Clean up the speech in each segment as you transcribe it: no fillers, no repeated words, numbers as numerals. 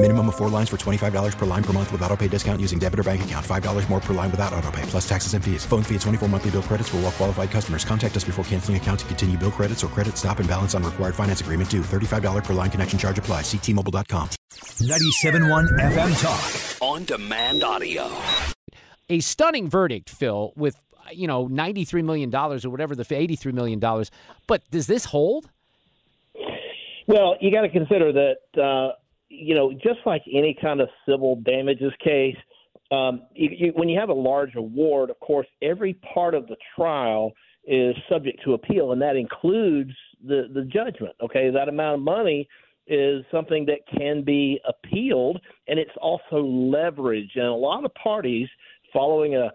Minimum of 4 lines for $25 per line per month with autopay discount using debit or bank account. $5 more per line without autopay, plus taxes and fees. Phone fee at 24 monthly bill credits for well qualified customers. Contact us before canceling account to continue bill credits or credit stop and balance on required finance agreement due. $35 per line connection charge applies. See T-Mobile.com. 97.1 FM Talk. On demand audio. A stunning verdict, Phil, with, you know, $93 million or whatever, the $83 million. But does this hold? Well, you got to consider that, you know, just like any kind of civil damages case, when you have a large award, of course, every part of the trial is subject to appeal, and that includes the judgment, okay? That amount of money is something that can be appealed, and it's also leverage. And a lot of parties following a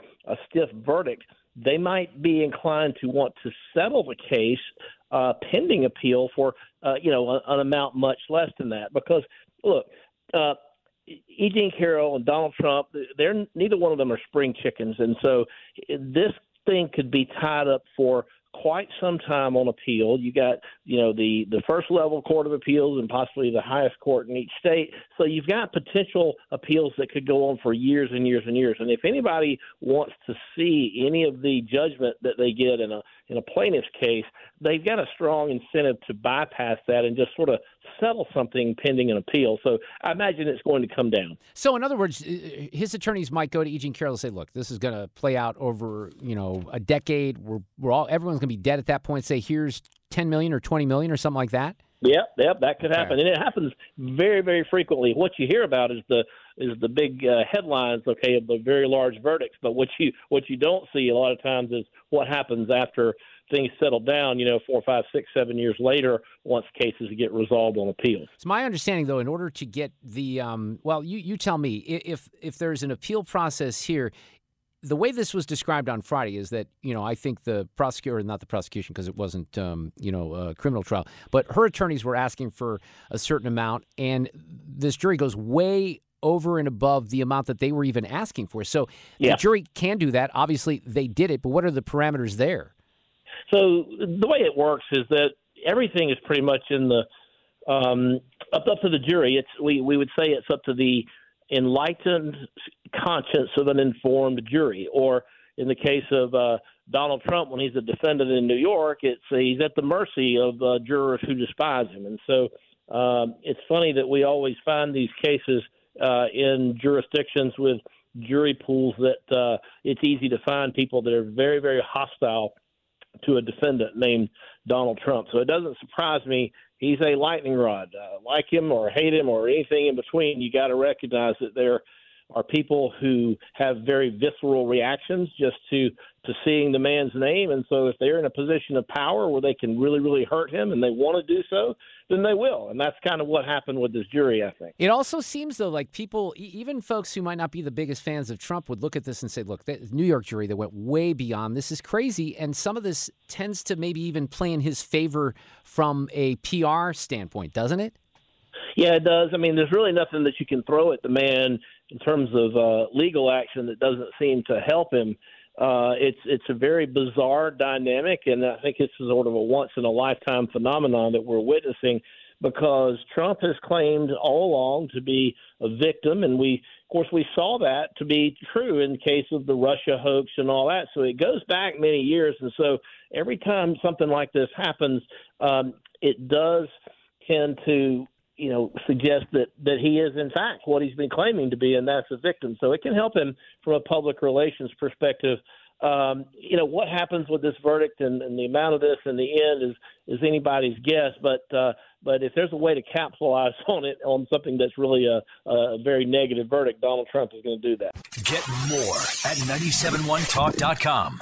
stiff verdict, they might be inclined to want to settle the case pending appeal for, you know, an amount much less than that because – look, E. Jean Carroll and Donald Trump, neither one of them are spring chickens. And so this thing could be tied up for quite some time on appeal. You got, you know, the first level court of appeals and possibly the highest court in each state. So you've got potential appeals that could go on for years and years and years. And if anybody wants to see any of the judgment that they get in a plaintiff's case, they've got a strong incentive to bypass that and just sort of settle something pending an appeal. So I imagine it's going to come down. So in other words, his attorneys might go to E. Jean Carroll and say, look, this is going to play out over, you know, a decade. Everyone's going to be dead at that point. Say, here's $10 million or $20 million or something like that. Yep, that could happen. And it happens very, very frequently. What you hear about is the big headlines, okay, of the very large verdicts. But what you don't see a lot of times is what happens after things settle down, you know, 4, 5, 6, 7 years later once cases get resolved on appeal. It's my understanding, though, in order to get the you tell me, if there's an appeal process here, the way this was described on Friday is that, you know, I think the prosecutor, not the prosecution because it wasn't, a criminal trial, but her attorneys were asking for a certain amount, and this jury goes way over and above the amount that they were even asking for. So The jury can do that. Obviously, they did it, but what are the parameters there? So the way it works is that everything is pretty much in the up to the jury. We would say it's up to the enlightened conscience of an informed jury, or in the case of Donald Trump, when he's a defendant in New York, he's at the mercy of jurors who despise him. And so it's funny that we always find these cases in jurisdictions with jury pools that it's easy to find people that are very, very hostile to a defendant named Donald Trump. So it doesn't surprise me. He's a lightning rod. Like him or hate him or anything in between, you got to recognize that there are people who have very visceral reactions just to seeing the man's name. And so if they're in a position of power where they can really, really hurt him and they want to do so, then they will. And that's kind of what happened with this jury, I think. It also seems, though, like people, even folks who might not be the biggest fans of Trump, would look at this and say, look, that New York jury that went way beyond this is crazy. And some of this tends to maybe even play in his favor from a PR standpoint, doesn't it? Yeah, it does. I mean, there's really nothing that you can throw at the man in terms of legal action that doesn't seem to help him. It's a very bizarre dynamic, and I think it's sort of a once-in-a-lifetime phenomenon that we're witnessing because Trump has claimed all along to be a victim, and we saw that to be true in the case of the Russia hoax and all that. So it goes back many years, and so every time something like this happens, it does tend to – you know, suggest that he is, in fact, what he's been claiming to be, and that's a victim. So it can help him from a public relations perspective What happens with this verdict and the amount of this in the end is anybody's guess. But if there's a way to capitalize on it, on something that's really a very negative verdict, Donald Trump is going to do that. Get more at 971talk.com.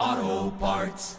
Auto Parts.